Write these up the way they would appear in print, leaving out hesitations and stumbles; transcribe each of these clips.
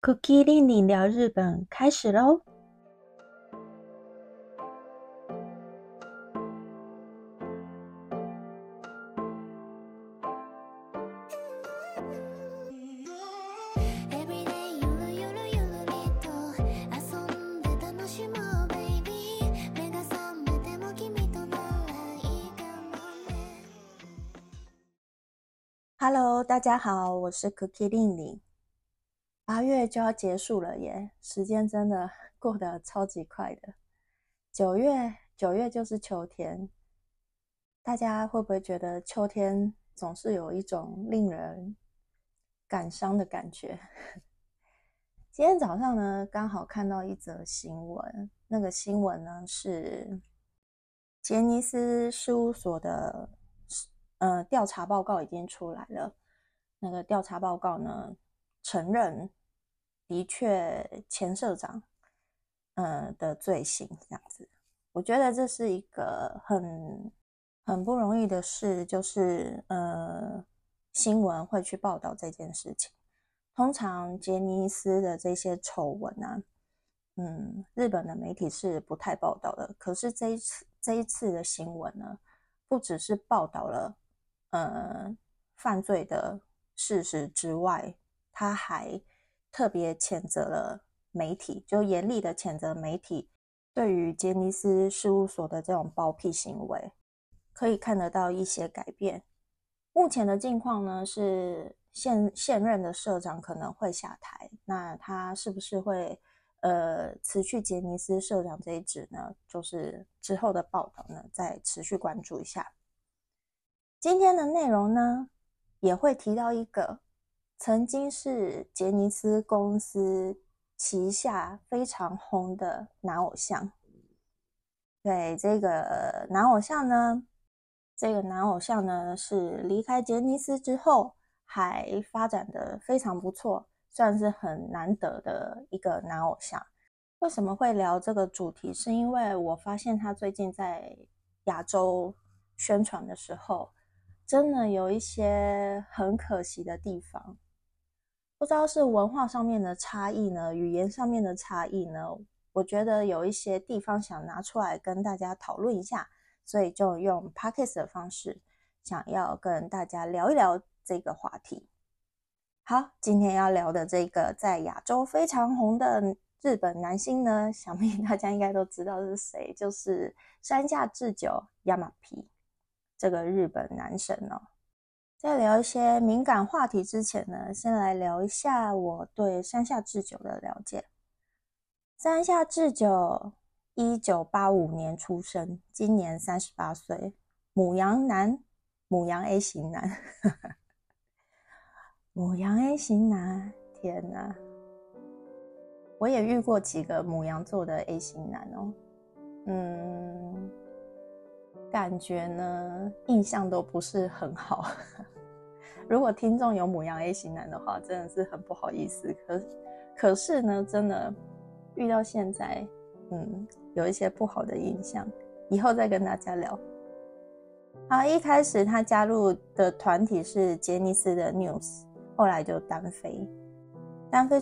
Cookie 令你聊日本开始喽！Hello， 大家好，我是 Cookie 令你。8月就要结束了耶，时间真的过得超级快的。9月就是秋天，大家会不会觉得秋天总是有一种令人感伤的感觉？今天早上呢，刚好看到一则新闻，那个新闻呢是杰尼斯事务所的调查报告已经出来了。那个调查报告呢承认的确前社长的罪行这样子。我觉得这是一个很不容易的事，就是新闻会去报道这件事情。通常杰尼斯的这些丑闻啊，日本的媒体是不太报道的。可是这一次的新闻呢，不只是报道了犯罪的事实之外，他还特别谴责了媒体，就严厉的谴责媒体对于杰尼斯事务所的这种包庇行为。可以看得到一些改变。目前的境况呢是 现任的社长可能会下台，那他是不是会辞去杰尼斯社长这一职呢，就是之后的报道呢再持续关注一下。今天的内容呢也会提到一个曾经是杰尼斯公司旗下非常红的男偶像。对，这个男偶像呢，是离开杰尼斯之后还发展得非常不错，算是很难得的一个男偶像。为什么会聊这个主题，是因为我发现他最近在亚洲宣传的时候真的有一些很可惜的地方。不知道是文化上面的差异呢，语言上面的差异呢，我觉得有一些地方想拿出来跟大家讨论一下，所以就用 podcast 的方式想要跟大家聊一聊这个话题。好，今天要聊的这个在亚洲非常红的日本男星呢，想必大家应该都知道是谁，就是山下智久 Yamapi 这个日本男神哦。在聊一些敏感话题之前呢，先来聊一下我对山下智久的了解。山下智久1985年出生，今年38岁，母羊 A 型男母羊 A 型男，天哪，我也遇过几个母羊座的 A 型男哦。感觉呢印象都不是很好如果听众有母羊 A 型男的话，真的是很不好意思。可是呢，真的遇到现在有一些不好的印象，以后再跟大家聊。好，一开始他加入的团体是杰尼斯的 News， 后来就单飞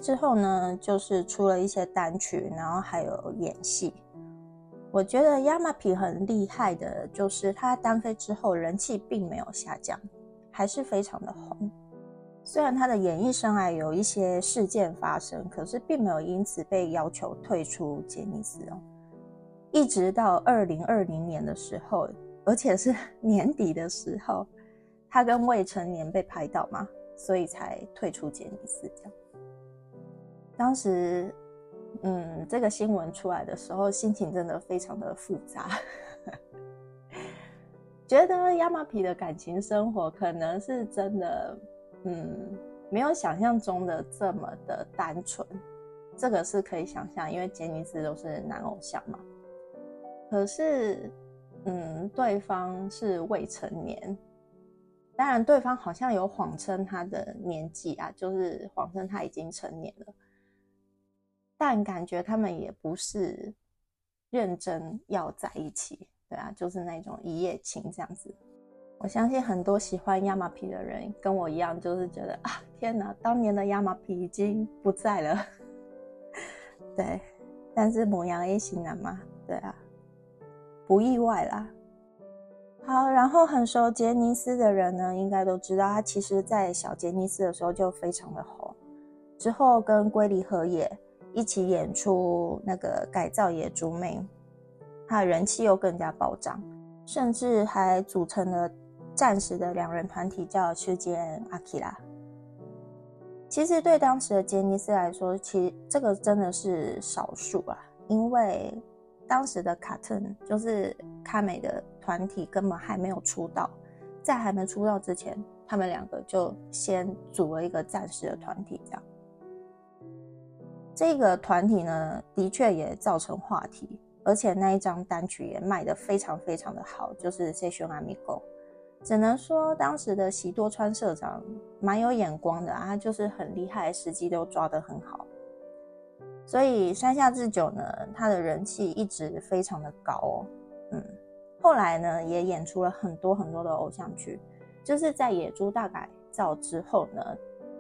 之后呢，就是出了一些单曲，然后还有演戏。我觉得 Yamapi 很厉害的就是他单飞之后人气并没有下降，还是非常的红。虽然他的演艺生涯有一些事件发生，可是并没有因此被要求退出杰尼斯哦。一直到2020年的时候，而且是年底的时候，他跟未成年被拍到嘛，所以才退出杰尼斯这样。当时这个新闻出来的时候，心情真的非常的复杂觉得 Yamapi 的感情生活可能是真的没有想象中的这么的单纯，这个是可以想象，因为杰尼斯都是男偶像嘛。可是对方是未成年，当然对方好像有谎称他的年纪啊，就是谎称他已经成年了，但感觉他们也不是认真要在一起，对啊，就是那种一夜情这样子。我相信很多喜欢 Yamapi 的人跟我一样，就是觉得啊，天哪，当年的 Yamapi 已经不在了对，但是母羊一型男嘛，对啊，不意外啦。好，然后很熟杰尼斯的人呢，应该都知道他其实在小杰尼斯的时候就非常的红，之后跟龟梨和也一起演出那个改造野猪妹，他的人气又更加暴涨，甚至还组成了暂时的两人团体叫 Shugen Akira。 其实对当时的杰尼斯来说，其实这个真的是少数啊，因为当时的 KAT-TUN 就是卡美的团体根本还没有出道，在还没出道之前，他们两个就先组了一个暂时的团体这样。这个团体呢，的确也造成话题，而且那一张单曲也卖得非常非常的好，就是《Session Amigo》。只能说当时的喜多川社长蛮有眼光的啊，就是很厉害，时机都抓得很好。所以山下智久呢，他的人气一直非常的高哦。后来呢，也演出了很多很多的偶像剧，就是在野猪大改造之后呢，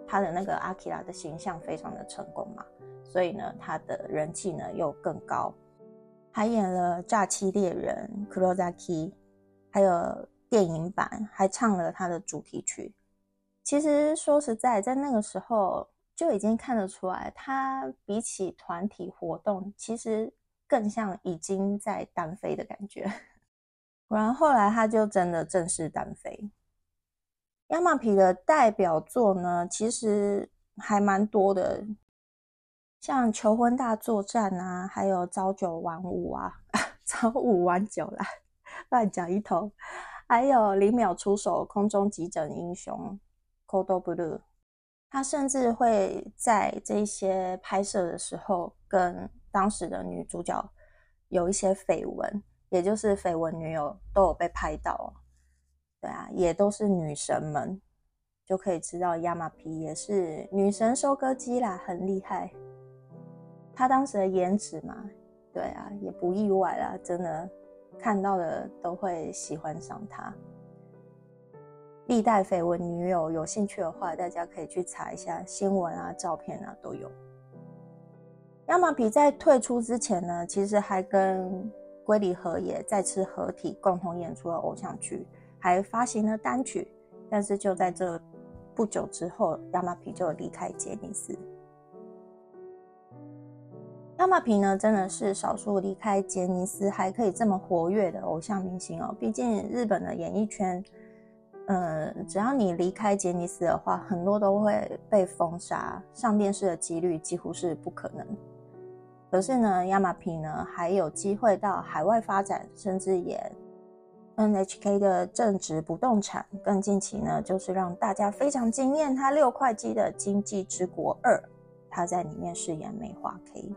他的那个阿基拉的形象非常的成功嘛，所以呢，他的人气呢又更高，还演了《诈欺猎人》Kurozaki， 还有电影版，还唱了他的主题曲。其实说实在，在那个时候就已经看得出来，他比起团体活动，其实更像已经在单飞的感觉。果然后来他就真的正式单飞。Yamapi 的代表作呢，其实还蛮多的，像求婚大作战啊，还有朝九晚五啊，朝五晚九啦，乱讲一通，还有零秒出手空中急诊英雄 Code Blue。他甚至会在这些拍摄的时候跟当时的女主角有一些绯闻，也就是绯闻女友都有被拍到哦。对啊，也都是女神们，就可以知道 Yamapi 也是女神收割机啦，很厉害。他当时的颜值嘛，对啊，也不意外啦，真的看到的都会喜欢上他。历代绯闻女友有兴趣的话，大家可以去查一下新闻啊、照片啊都有。Yamapi 在退出之前呢，其实还跟龟梨和也再次合体共同演出了偶像剧，还发行了单曲，但是就在这不久之后 ，Yamapi 就离开杰尼斯。Yamapi 呢，真的是少数离开杰尼斯还可以这么活跃的偶像明星哦。毕竟日本的演艺圈，只要你离开杰尼斯的话，很多都会被封杀，上电视的几率几乎是不可能。可是呢 Yamapi 呢还有机会到海外发展，甚至演 NHK 的正职不动产，更近期呢就是让大家非常惊艳他6块肌的经济之国2，他在里面饰演梅花 K。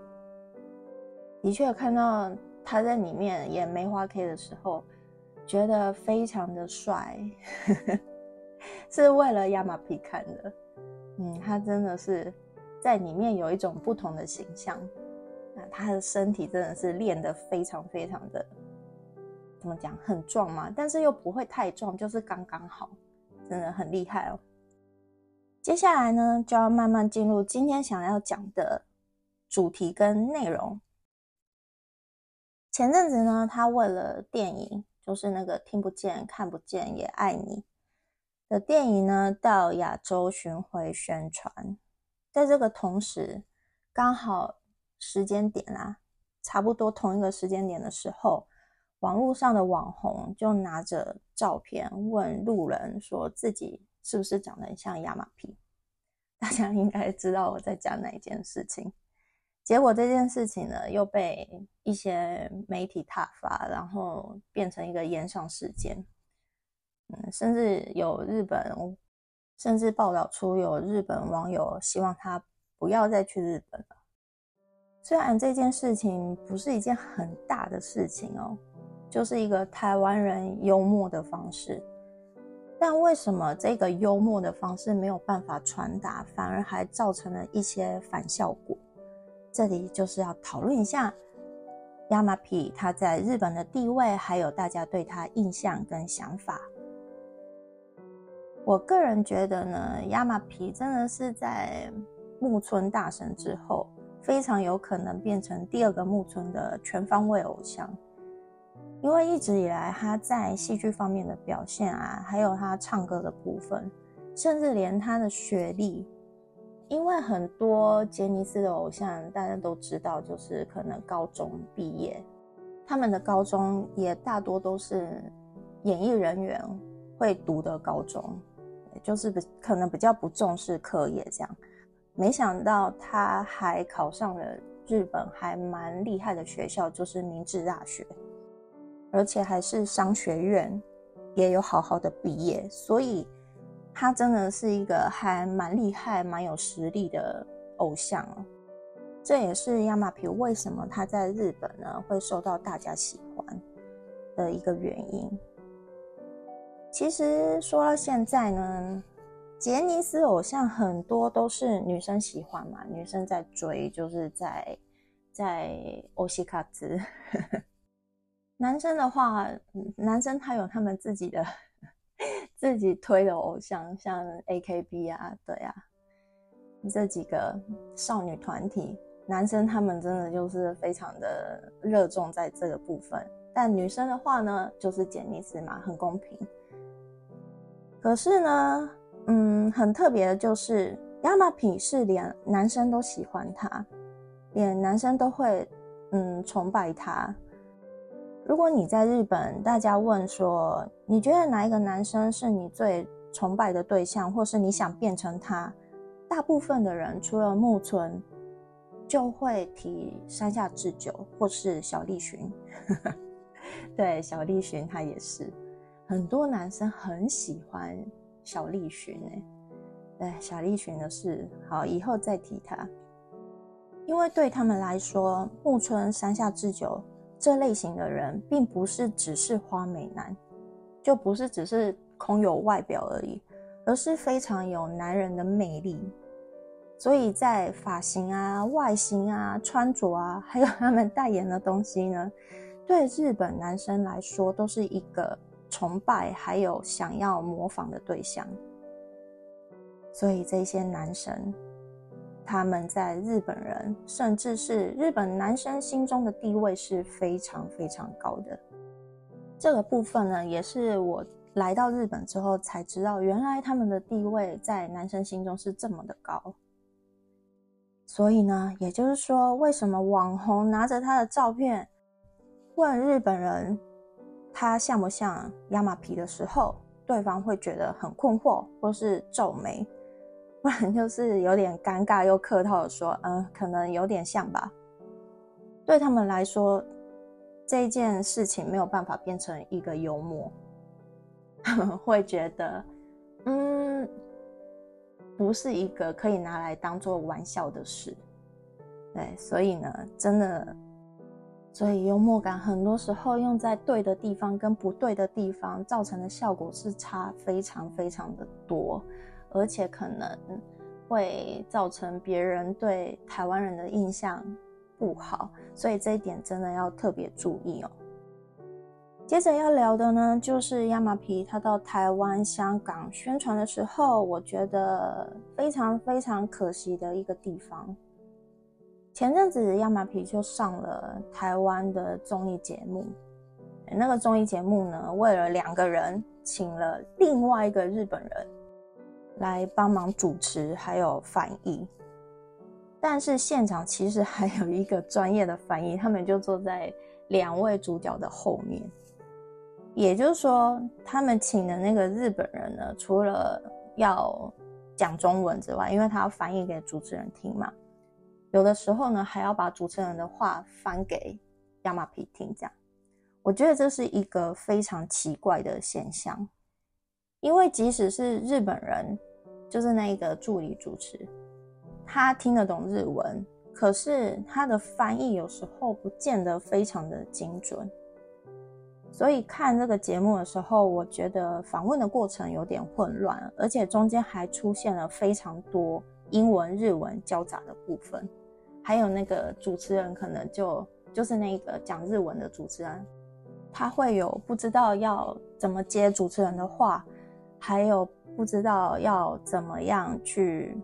的确看到他在里面演梅花 K 的时候，觉得非常的帅是为了 Yamapi 看的。他真的是在里面有一种不同的形象，他的身体真的是练得非常非常的，怎么讲，很壮嘛，但是又不会太壮，就是刚刚好，真的很厉害哦。接下来呢，就要慢慢进入今天想要讲的主题跟内容。前阵子呢，他为了电影，就是那个听不见看不见也爱你的电影呢，到亚洲巡回宣传。在这个同时，刚好时间点啊，差不多同一个时间点的时候，网络上的网红就拿着照片问路人说自己是不是长得很像 Yamapi。 大家应该知道我在讲哪一件事情。结果这件事情呢，又被一些媒体挞伐，然后变成一个炎上事件。甚至有日本，甚至报道出有日本网友希望他不要再去日本了，虽然这件事情不是一件很大的事情哦，就是一个台湾人幽默的方式，但为什么这个幽默的方式没有办法传达，反而还造成了一些反效果？这里就是要讨论一下 Yamapi 他在日本的地位，还有大家对他印象跟想法。我个人觉得呢， Yamapi 真的是在木村大神之后，非常有可能变成第二个木村的全方位偶像。因为一直以来他在戏剧方面的表现啊，还有他唱歌的部分，甚至连他的学历，因为很多杰尼斯的偶像大家都知道，就是可能高中毕业，他们的高中也大多都是演艺人员会读的高中，就是可能比较不重视课业这样。没想到他还考上了日本还蛮厉害的学校，就是明治大学，而且还是商学院，也有好好的毕业，所以他真的是一个还蛮厉害蛮有实力的偶像哦。这也是 Yamapi 为什么他在日本呢会受到大家喜欢的一个原因。其实说到现在呢，杰尼斯偶像很多都是女生喜欢嘛，女生在追，就是在推し活男生的话，男生他有他们自己的自己推的偶像，像 AKB 啊，对啊，这几个少女团体，男生他们真的就是非常的热衷在这个部分。但女生的话呢，就是杰尼斯嘛，很公平。可是呢，很特别的就是 Yamapi 是连男生都喜欢他，连男生都会崇拜他。如果你在日本，大家问说你觉得哪一个男生是你最崇拜的对象，或是你想变成他，大部分的人除了木村就会提山下智久或是小栗旬对，小栗旬他也是，很多男生很喜欢小栗旬对，小栗旬的事好以后再提他，因为对他们来说，木村、山下智久这类型的人并不是只是花美男，就不是只是空有外表而已，而是非常有男人的魅力。所以在发型啊、外形啊、穿着啊，还有他们代言的东西呢，对日本男生来说都是一个崇拜还有想要模仿的对象。所以这些男生他们在日本人，甚至是日本男生心中的地位是非常非常高的。这个部分呢，也是我来到日本之后才知道，原来他们的地位在男生心中是这么的高。所以呢，也就是说，为什么网红拿着他的照片问日本人他像不像 Yamapi 的时候，对方会觉得很困惑或是皱眉，不然就是有点尴尬又客套的说可能有点像吧。对他们来说，这件事情没有办法变成一个幽默，他们会觉得不是一个可以拿来当做玩笑的事。对，所以呢，真的，所以幽默感很多时候用在对的地方跟不对的地方，造成的效果是差非常非常的多，而且可能会造成别人对台湾人的印象不好，所以这一点真的要特别注意哦。接着要聊的呢，就是 Yamapi 他到台湾、香港宣传的时候，我觉得非常非常可惜的一个地方。前阵子 Yamapi 就上了台湾的综艺节目，那个综艺节目呢，为了两个人请了另外一个日本人来帮忙主持还有翻译，但是现场其实还有一个专业的翻译，他们就坐在两位主角的后面。也就是说，他们请的那个日本人呢，除了要讲中文之外，因为他要翻译给主持人听嘛，有的时候呢还要把主持人的话翻给 Yamapi 听这样。我觉得这是一个非常奇怪的现象，因为即使是日本人，就是那一个助理主持，他听得懂日文，可是它的翻译有时候不见得非常的精准，所以看这个节目的时候，我觉得访问的过程有点混乱，而且中间还出现了非常多英文日文交杂的部分，还有那个主持人可能就是那个讲日文的主持人，他会有不知道要怎么接主持人的话，还有不知道要怎么样去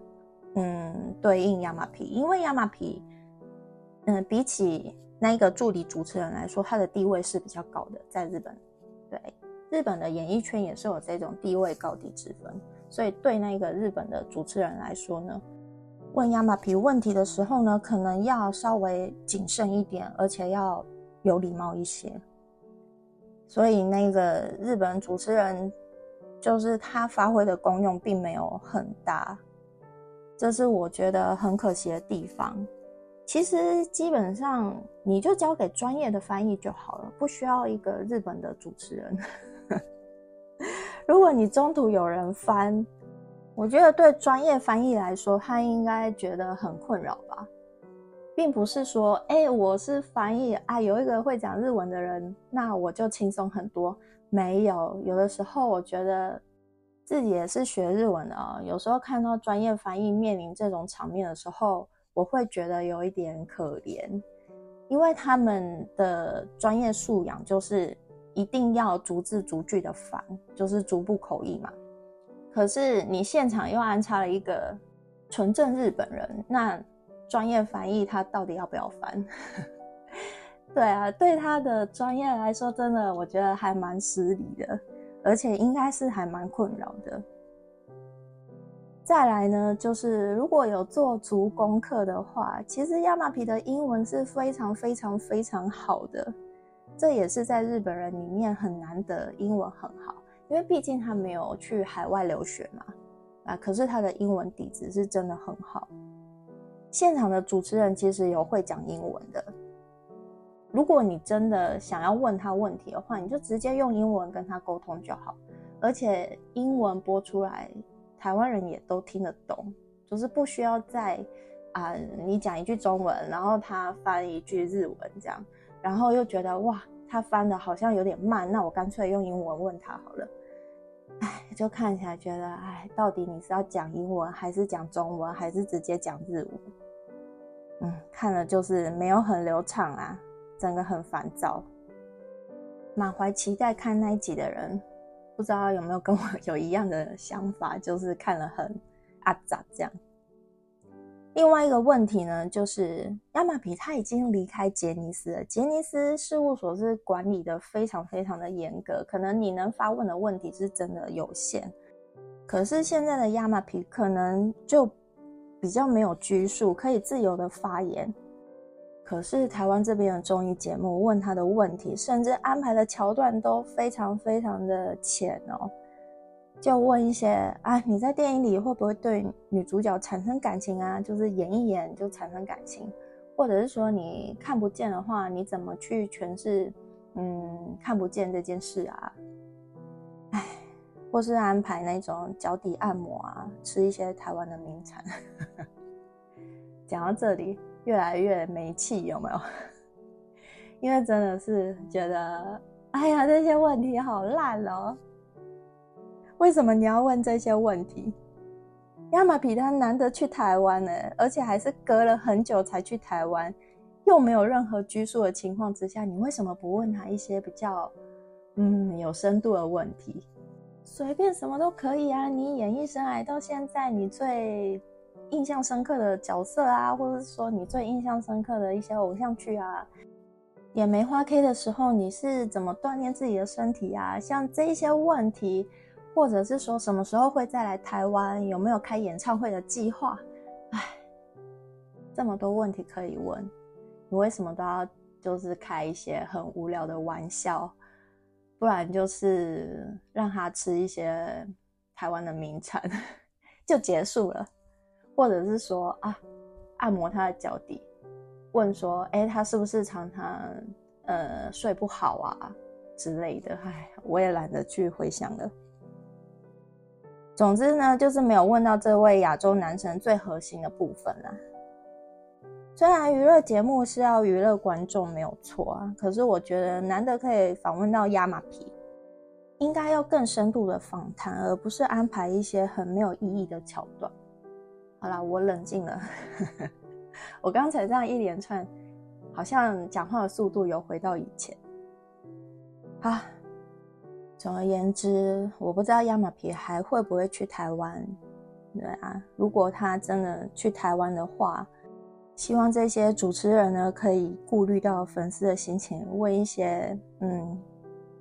对应 Yamapi， 因为 Yamapi 比起那个助理主持人来说，他的地位是比较高的，在日本，对日本的演艺圈也是有这种地位高低之分，所以对那个日本的主持人来说呢，问 Yamapi 问题的时候呢，可能要稍微谨慎一点，而且要有礼貌一些。所以那个日本主持人就是他发挥的功用并没有很大，这是我觉得很可惜的地方。其实基本上你就交给专业的翻译就好了，不需要一个日本的主持人如果你中途有人翻，我觉得对专业翻译来说他应该觉得很困扰吧，并不是说我是翻译啊，有一个会讲日文的人那我就轻松很多，没有，有的时候我觉得自己也是学日文的有时候看到专业翻译面临这种场面的时候，我会觉得有一点可怜，因为他们的专业素养就是一定要逐字逐句的翻，就是逐步口译嘛。可是你现场又安插了一个纯正日本人，那专业翻译他到底要不要翻对啊，对他的专业来说真的我觉得还蛮失礼的，而且应该是还蛮困扰的。再来呢，就是如果有做足功课的话，其实 Yamapi 的英文是非常非常非常好的，这也是在日本人里面很难得英文很好，因为毕竟他没有去海外留学嘛，可是他的英文底子是真的很好。现场的主持人其实有会讲英文的，如果你真的想要问他问题的话，你就直接用英文跟他沟通就好，而且英文播出来台湾人也都听得懂，就是不需要再你讲一句中文然后他翻一句日文这样，然后又觉得哇他翻的好像有点慢，那我干脆用英文问他好了，就看起来觉得到底你是要讲英文还是讲中文还是直接讲日文，看了就是没有很流畅啊，整个很烦躁。满怀期待看那一集的人，不知道有没有跟我有一样的想法，就是看了很阿杂这样。另外一个问题呢，就是Yamapi他已经离开杰尼斯了，杰尼斯事务所是管理的非常非常的严格，可能你能发问的问题是真的有限，可是现在的Yamapi可能就比较没有拘束，可以自由的发言。可是台湾这边的综艺节目问他的问题，甚至安排的桥段都非常非常的浅哦，就问一些你在电影里会不会对女主角产生感情啊，就是演一演就产生感情，或者是说你看不见的话你怎么去诠释看不见这件事啊，或是安排那种脚底按摩啊，吃一些台湾的名产讲到这里越来越没气，有没有？因为真的是觉得，哎呀，这些问题好烂哦！为什么你要问这些问题？Yamapi他难得去台湾呢，而且还是隔了很久才去台湾，又没有任何拘束的情况之下，你为什么不问他一些比较有深度的问题？随便什么都可以啊！你演艺生涯到现在，你最印象深刻的角色啊，或者是说你最印象深刻的一些偶像剧啊，演梅花 K 的时候你是怎么锻炼自己的身体啊，像这一些问题，或者是说什么时候会再来台湾，有没有开演唱会的计划，这么多问题可以问，你为什么都要就是开一些很无聊的玩笑，不然就是让他吃一些台湾的名产就结束了，或者是说按摩他的脚底，问说他是不是常常睡不好啊之类的，我也懒得去回想了。总之呢，就是没有问到这位亚洲男神最核心的部分啦。虽然娱乐节目是要娱乐观众没有错啊，可是我觉得难得可以访问到 Yamapi， 应该要更深度的访谈，而不是安排一些很没有意义的桥段。好啦，我冷静了。我刚才这样一连串好像讲话的速度有回到以前。好，总而言之，我不知道 Yamapi 还会不会去台湾。对啊，如果他真的去台湾的话，希望这些主持人呢可以顾虑到粉丝的心情，问一些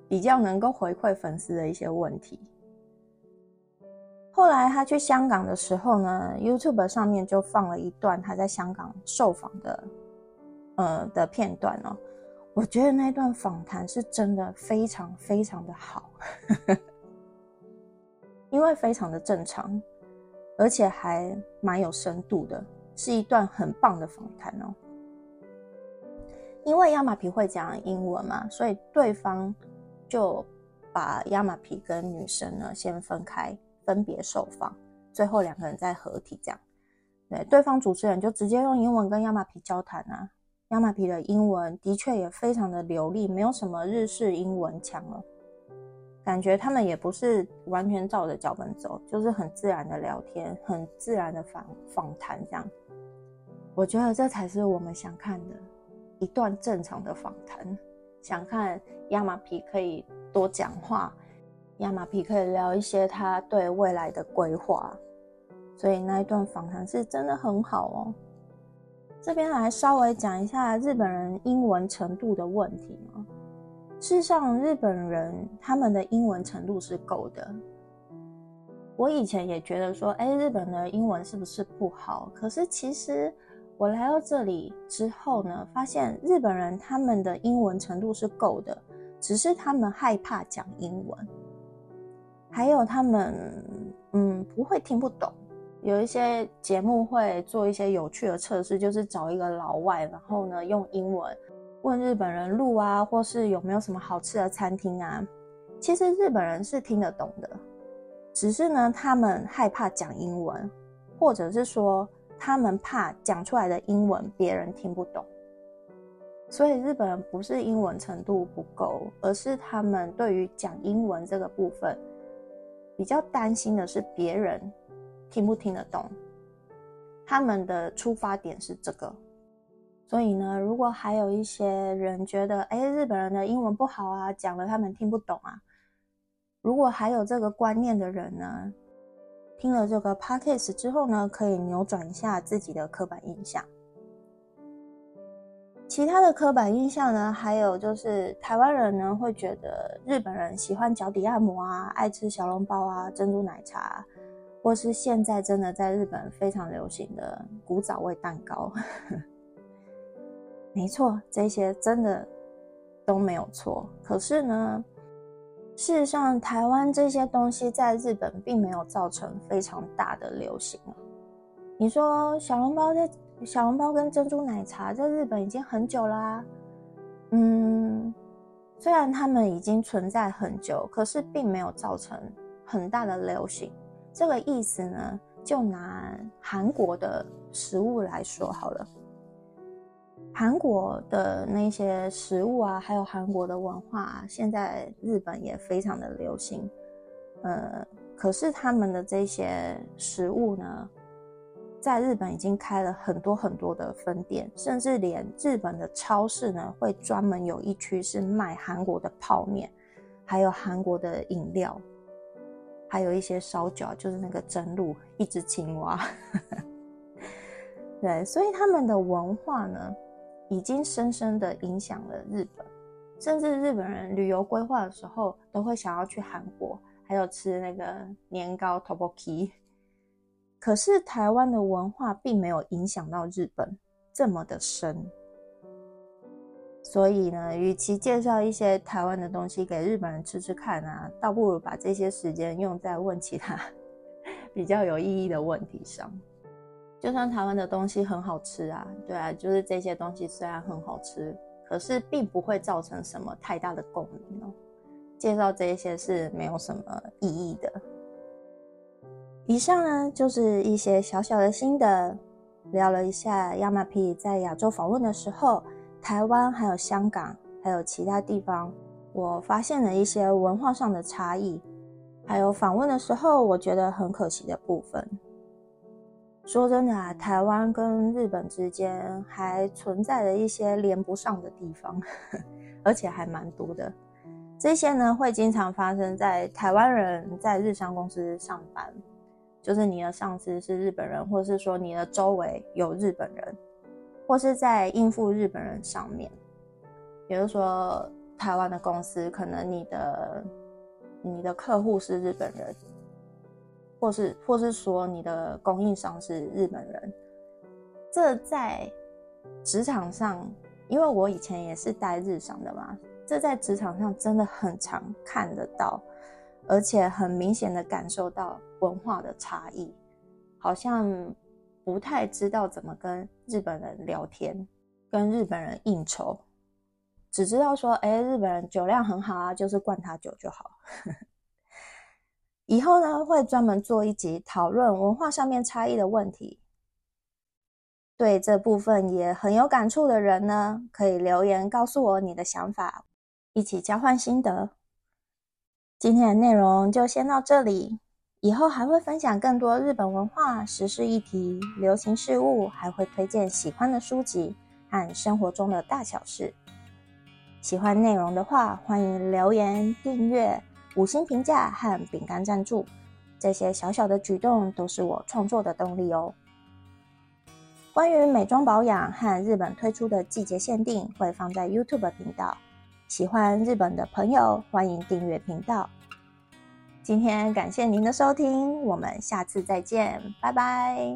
比较能够回馈粉丝的一些问题。后来他去香港的时候呢， YouTube 上面就放了一段他在香港受访的片段哦。我觉得那段访谈是真的非常非常的好，因为非常的正常，而且还蛮有深度的，是一段很棒的访谈哦。因为Yamapi会讲英文嘛，所以对方就把Yamapi跟女生呢先分开，分别受访，最后两个人再合体这样。对方主持人就直接用英文跟Yamapi交谈啊。Yamapi的英文的确也非常的流利，没有什么日式英文腔了，感觉他们也不是完全照着脚本走，就是很自然的聊天，很自然的访谈这样。我觉得这才是我们想看的一段正常的访谈，想看Yamapi可以多讲话，Yamapi可以聊一些他对未来的规划，所以那一段访谈是真的很好哦。这边来稍微讲一下日本人英文程度的问题嘛。事实上，日本人他们的英文程度是够的。我以前也觉得说，日本的英文是不是不好？可是其实我来到这里之后呢，发现日本人他们的英文程度是够的，只是他们害怕讲英文。还有他们不会听不懂，有一些节目会做一些有趣的测试，就是找一个老外，然后呢用英文问日本人路啊，或是有没有什么好吃的餐厅啊。其实日本人是听得懂的，只是呢他们害怕讲英文，或者是说他们怕讲出来的英文别人听不懂。所以日本人不是英文程度不够，而是他们对于讲英文这个部分比较担心的是别人听不听得懂，他们的出发点是这个。所以呢，如果还有一些人觉得日本人的英文不好啊，讲了他们听不懂啊，如果还有这个观念的人呢，听了这个 podcast 之后呢，可以扭转一下自己的刻板印象。其他的刻板印象呢，还有就是台湾人呢会觉得日本人喜欢脚底按摩啊，爱吃小笼包啊，珍珠奶茶啊，或是现在真的在日本非常流行的古早味蛋糕。没错，这些真的都没有错。可是呢，事实上台湾这些东西在日本并没有造成非常大的流行。你说小笼包跟珍珠奶茶在日本已经很久啦虽然他们已经存在很久，可是并没有造成很大的流行。这个意思呢，就拿韩国的食物来说好了。韩国的那些食物啊，还有韩国的文化啊，现在日本也非常的流行。可是他们的这些食物呢，在日本已经开了很多很多的分店，甚至连日本的超市呢，会专门有一区是卖韩国的泡面，还有韩国的饮料，还有一些烧酒，就是那个真露，一只青蛙。对，所以他们的文化呢，已经深深的影响了日本，甚至日本人旅游规划的时候，都会想要去韩国，还有吃那个年糕 Tteokbokki。可是台湾的文化并没有影响到日本这么的深，所以呢，与其介绍一些台湾的东西给日本人吃吃看啊，倒不如把这些时间用在问其他比较有意义的问题上。就算台湾的东西很好吃啊，对啊，就是这些东西虽然很好吃，可是并不会造成什么太大的共鸣哦。介绍这些是没有什么意义的。以上呢，就是一些小小的心得，聊了一下 Yamapi 在亚洲访问的时候，台湾还有香港还有其他地方，我发现了一些文化上的差异，还有访问的时候我觉得很可惜的部分。说真的啊，台湾跟日本之间还存在着一些连不上的地方，而且还蛮多的。这些呢会经常发生在台湾人在日商公司上班，就是你的上司是日本人，或是说你的周围有日本人，或是在应付日本人上面。比如说台湾的公司，可能你的客户是日本人，或是说你的供应商是日本人。这在职场上，因为我以前也是待日商的嘛，这在职场上真的很常看得到，而且很明显的感受到文化的差异，好像不太知道怎么跟日本人聊天，跟日本人应酬，只知道说日本人酒量很好啊，就是灌他酒就好。以后呢会专门做一集讨论文化上面差异的问题，对这部分也很有感触的人呢，可以留言告诉我你的想法，一起交换心得。今天的内容就先到这里，以后还会分享更多日本文化、时事议题、流行事物，还会推荐喜欢的书籍和生活中的大小事。喜欢内容的话，欢迎留言、订阅、5星评价和饼干赞助，这些小小的举动都是我创作的动力哦。关于美妆保养和日本推出的季节限定会放在 YouTube 频道，喜欢日本的朋友欢迎订阅频道。今天感谢您的收听，我们下次再见，拜拜。